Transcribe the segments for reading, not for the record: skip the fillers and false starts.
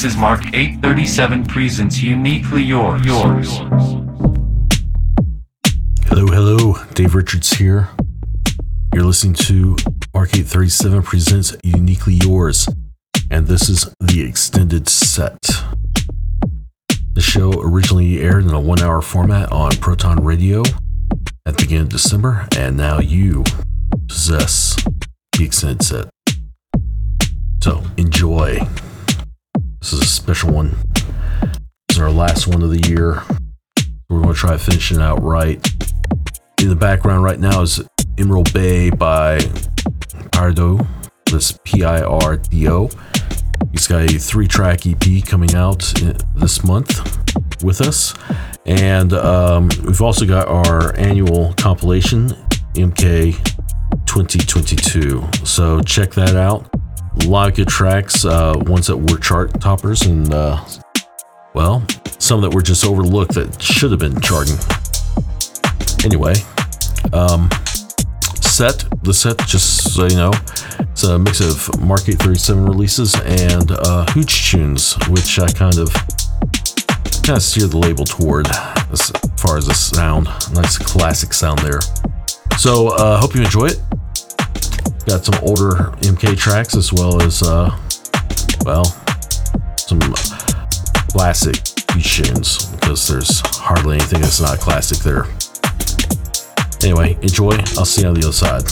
This is Mark 837 presents Uniquely Yours. Hello, Dave Richards here. You're listening to Mark 837 presents Uniquely Yours, and this is the extended set. The show originally aired in a 1-hour format on Proton Radio at the beginning of December, and now you possess the extended set. So enjoy. This is a special one. This is our last one of the year. We're going to try to finish it out right. In the background right now is Emerald Bay by Pirdo. That's P-I-R-D-O. He's got a 3-track EP coming out this month with us. And we've also got our annual compilation, MK 2022. So check that out. A lot of good tracks, ones that were chart toppers, and well, some that were just overlooked that should have been charting. Anyway, the set, just so you know, it's a mix of Mark 837 releases and hooch tunes, which I kind of steer the label toward as far as the sound. Nice classic sound there. So hope you enjoy it. Got some older MK tracks as well as, some classic tunes, because there's hardly anything that's not classic there. Anyway, enjoy. I'll see you on the other side.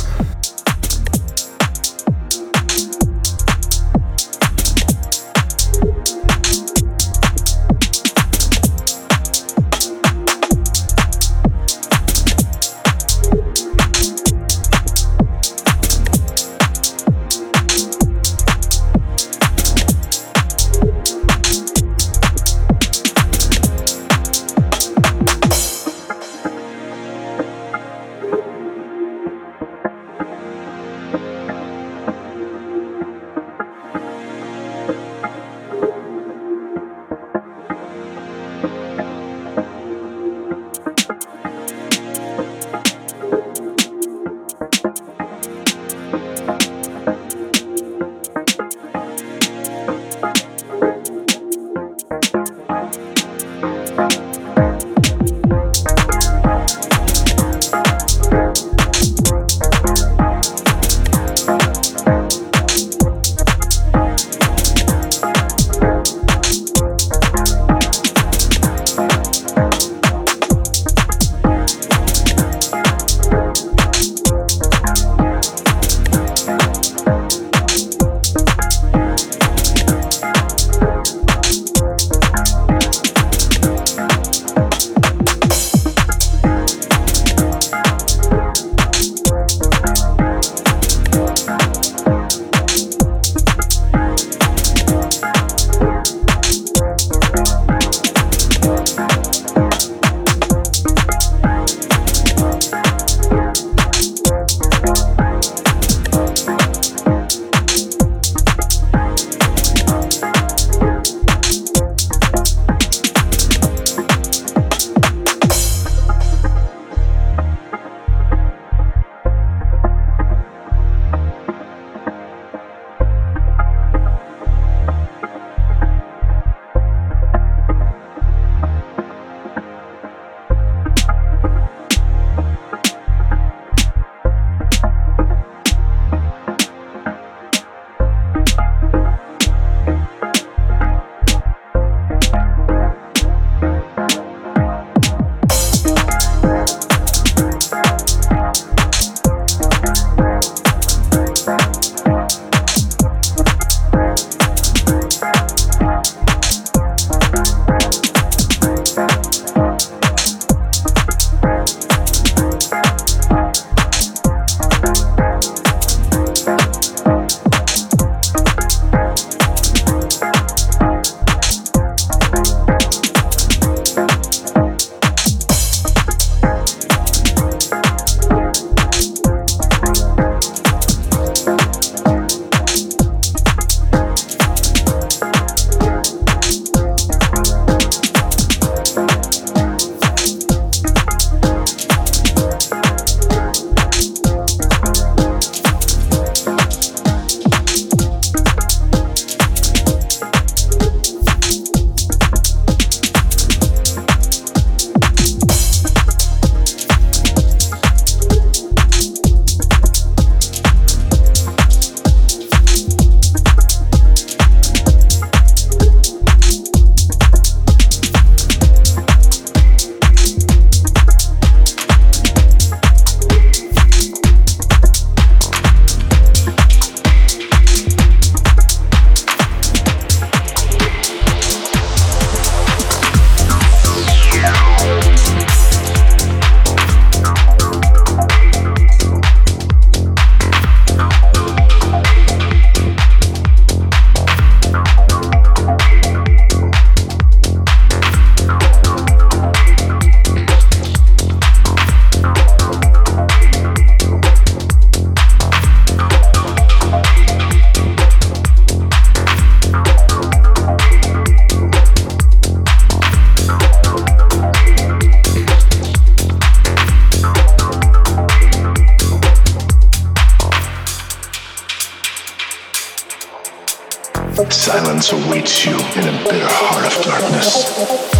Silence awaits you in a bitter heart of darkness.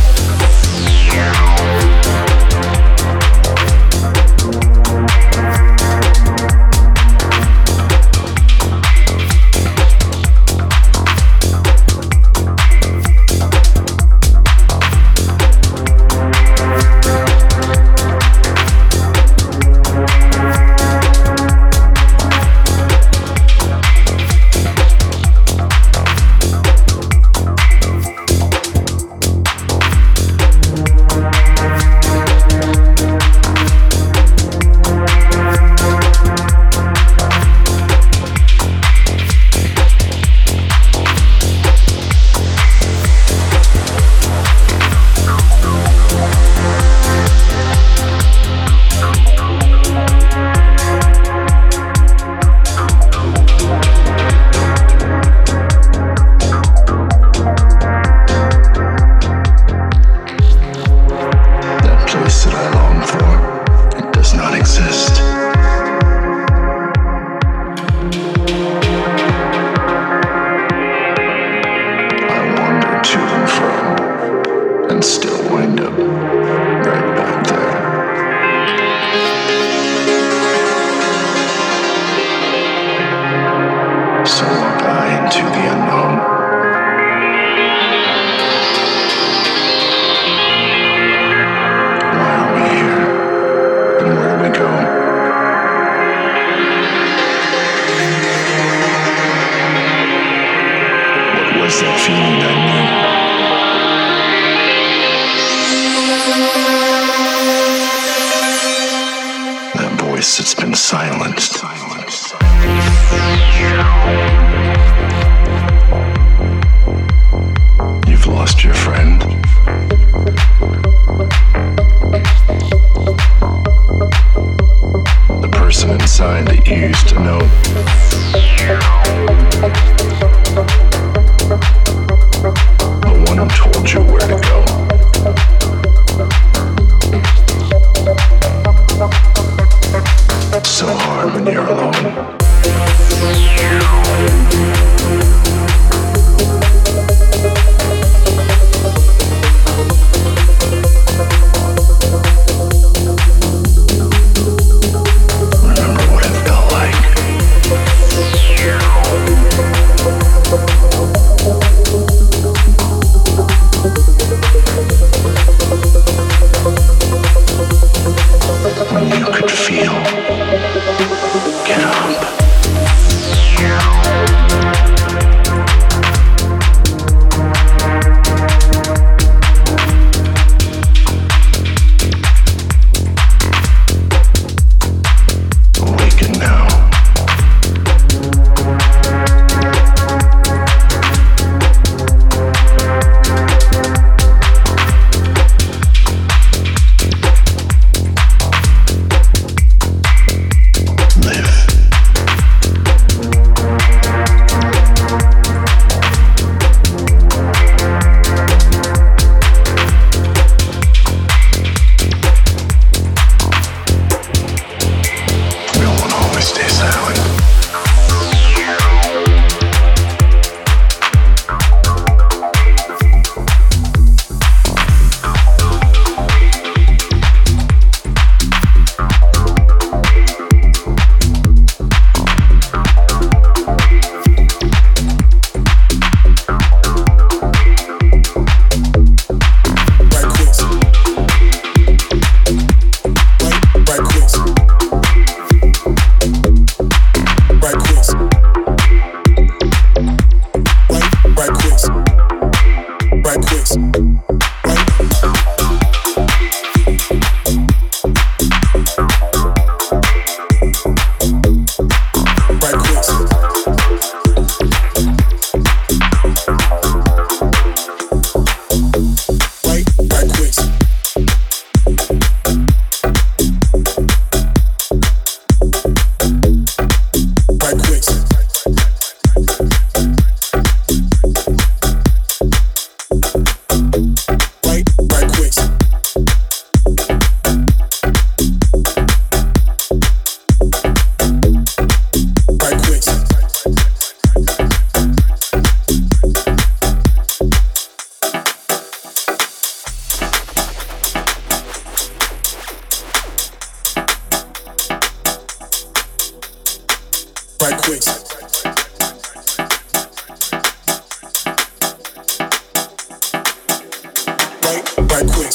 So hard when you're alone. right quick. Right quick. Right quick.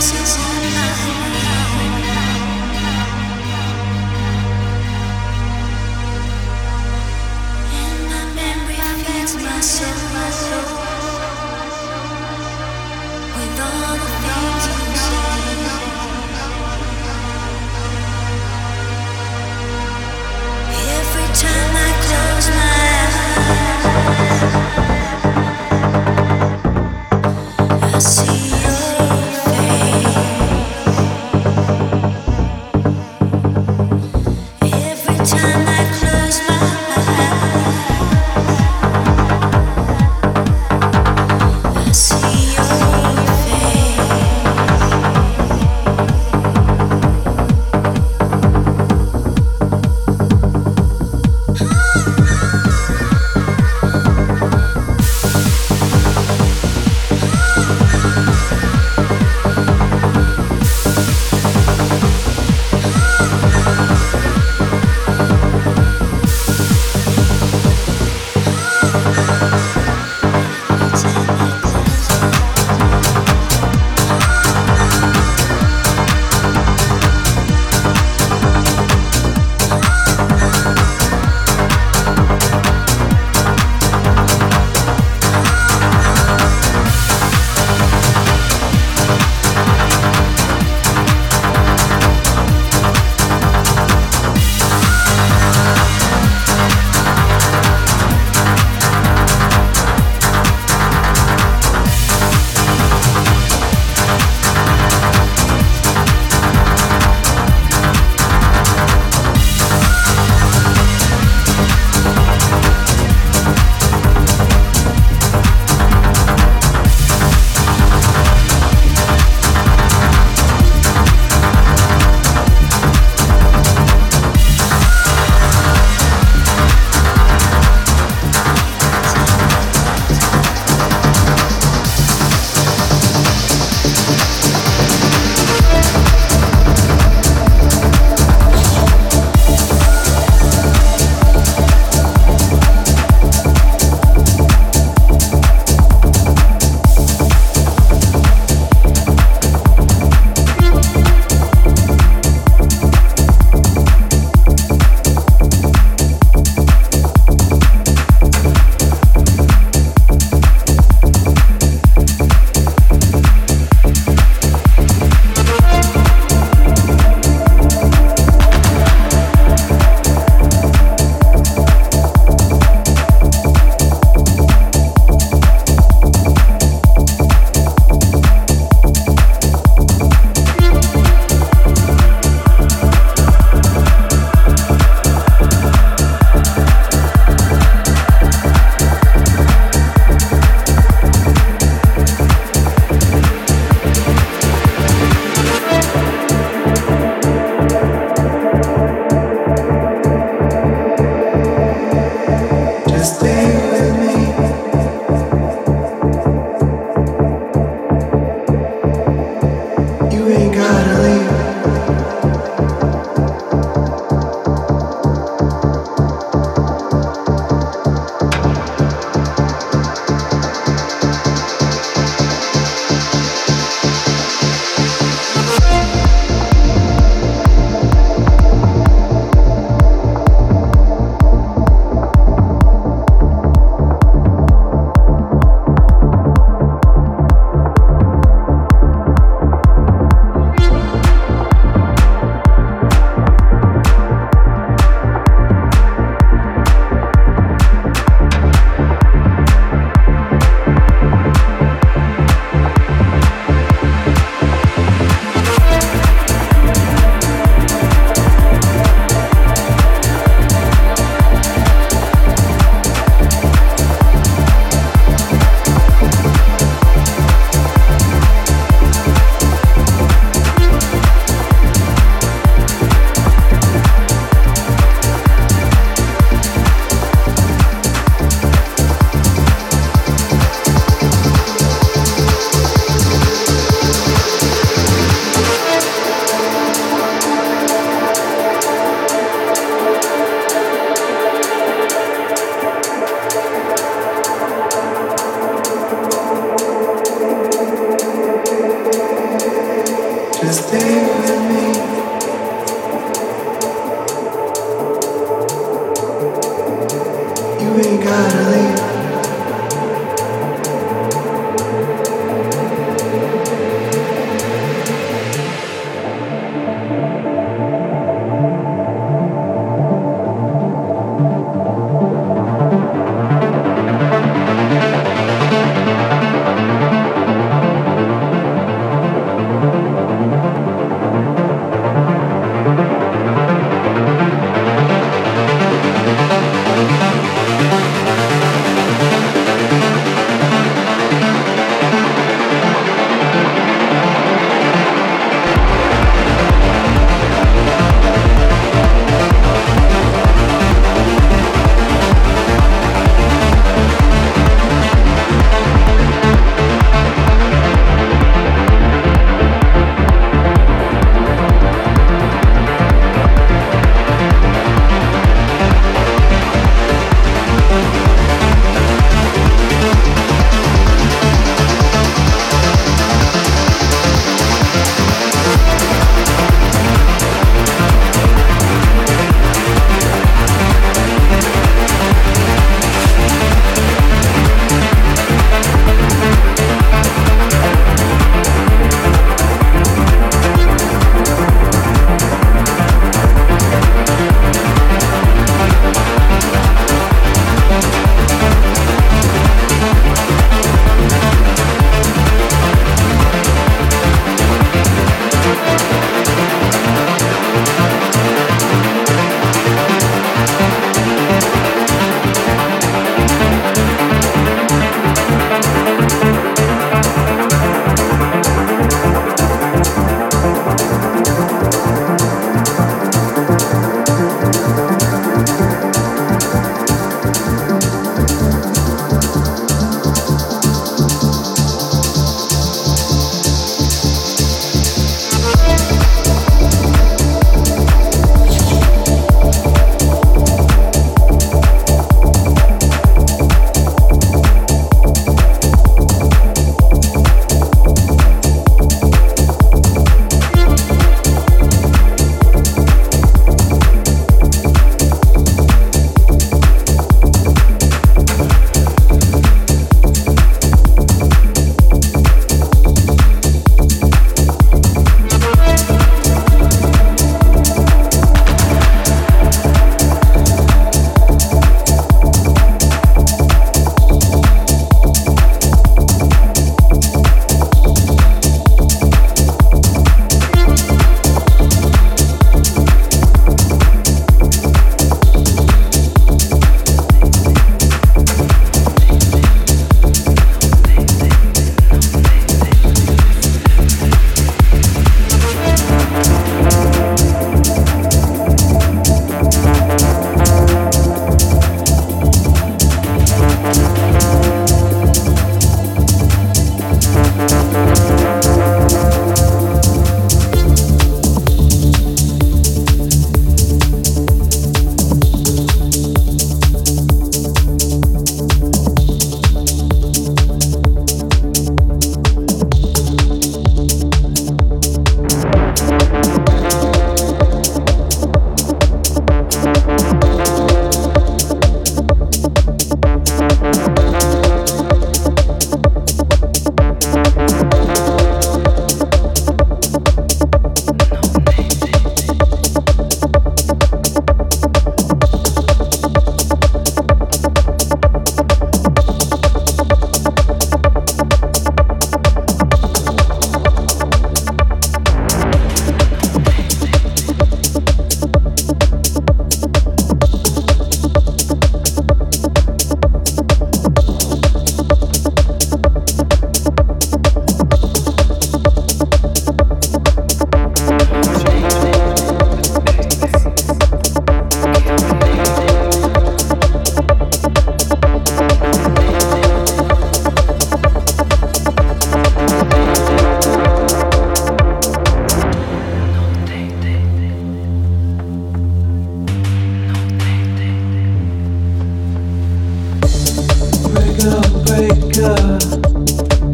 I see your face.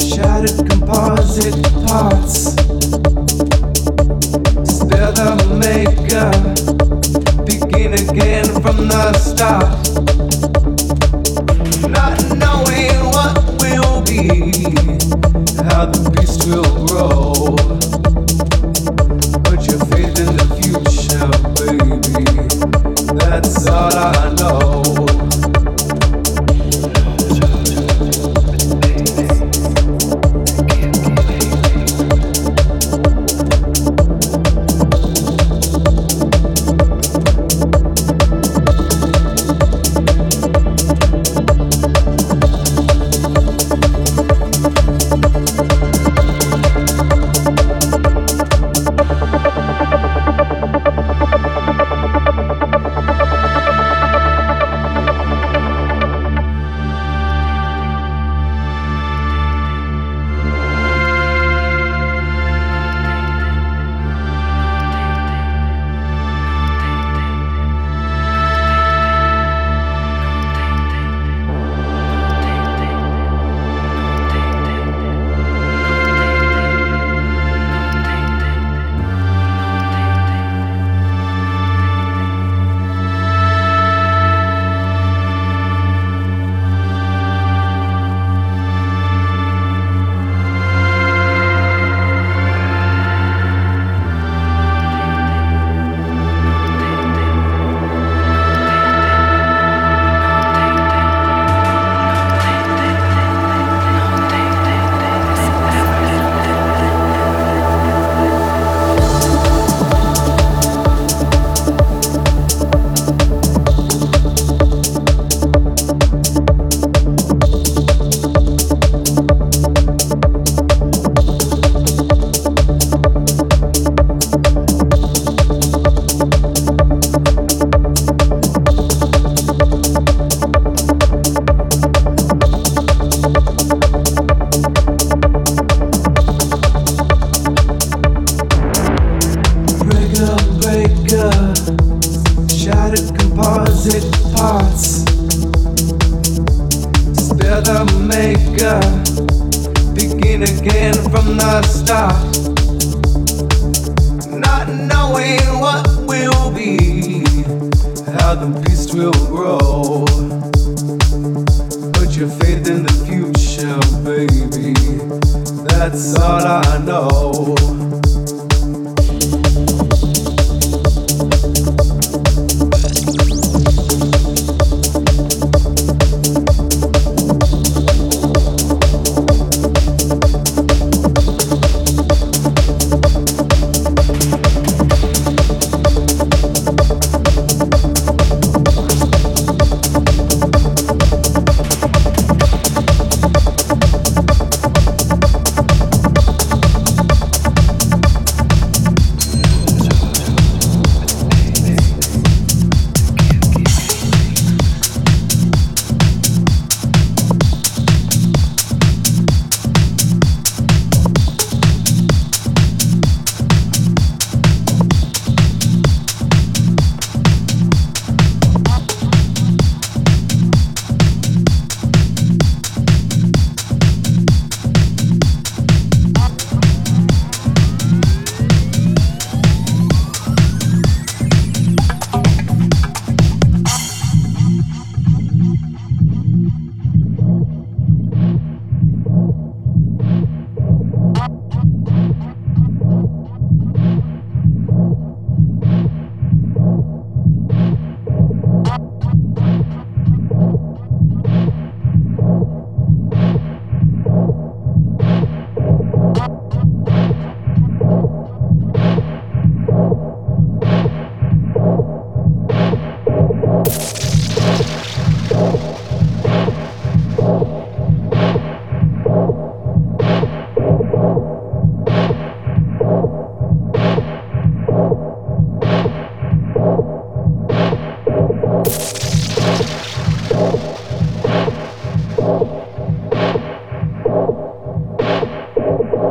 Shattered composite parts maker, begin again from the start, not knowing what will be, how the beast will grow, put your faith in the future, baby, that's all I know.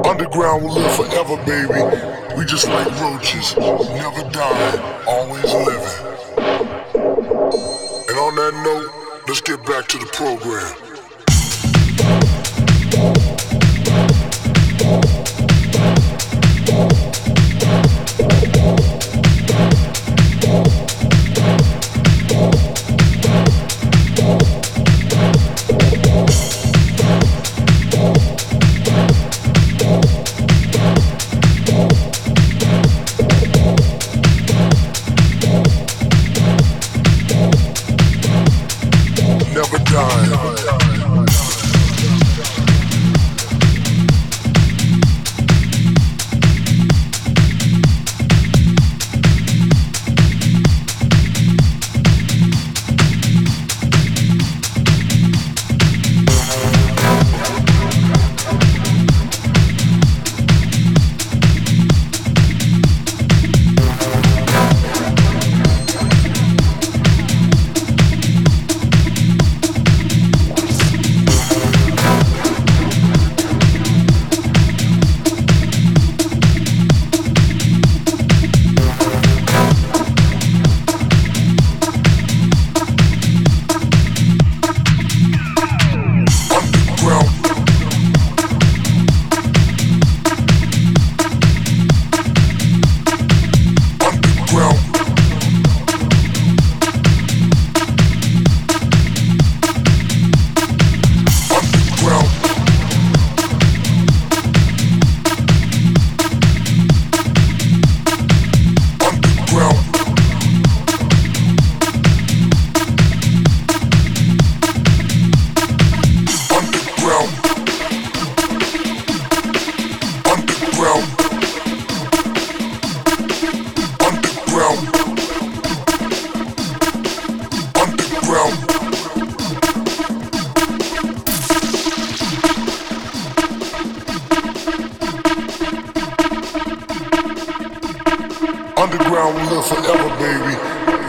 Underground will live forever, baby. We just like roaches, never dying, always living. And on that note, let's get back to the program. forever, baby.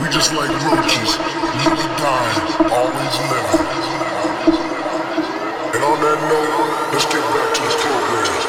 We just like roaches, never dying, always living. And on that note, let's get back to the program.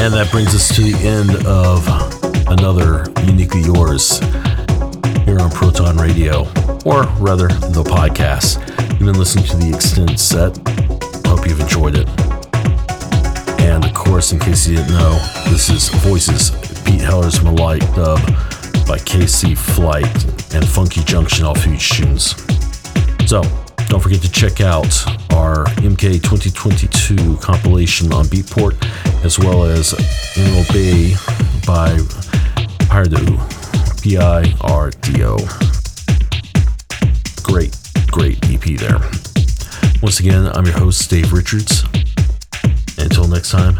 And that brings us to the end of another Uniquely Yours here on Proton Radio, or rather the podcast. You've been listening to the extended set. Hope you've enjoyed it. And of course, in case you didn't know, this is Voices, Pete Heller's from the Light Dub by KC Flight and Funky Junction off Hooch Tunes. So don't forget to check out our MK 2022 compilation on Beatport, as well as MLB by Pirdo, P-I-R-D-O. Great, great EP there. Once again, I'm your host, Dave Richards. Until next time.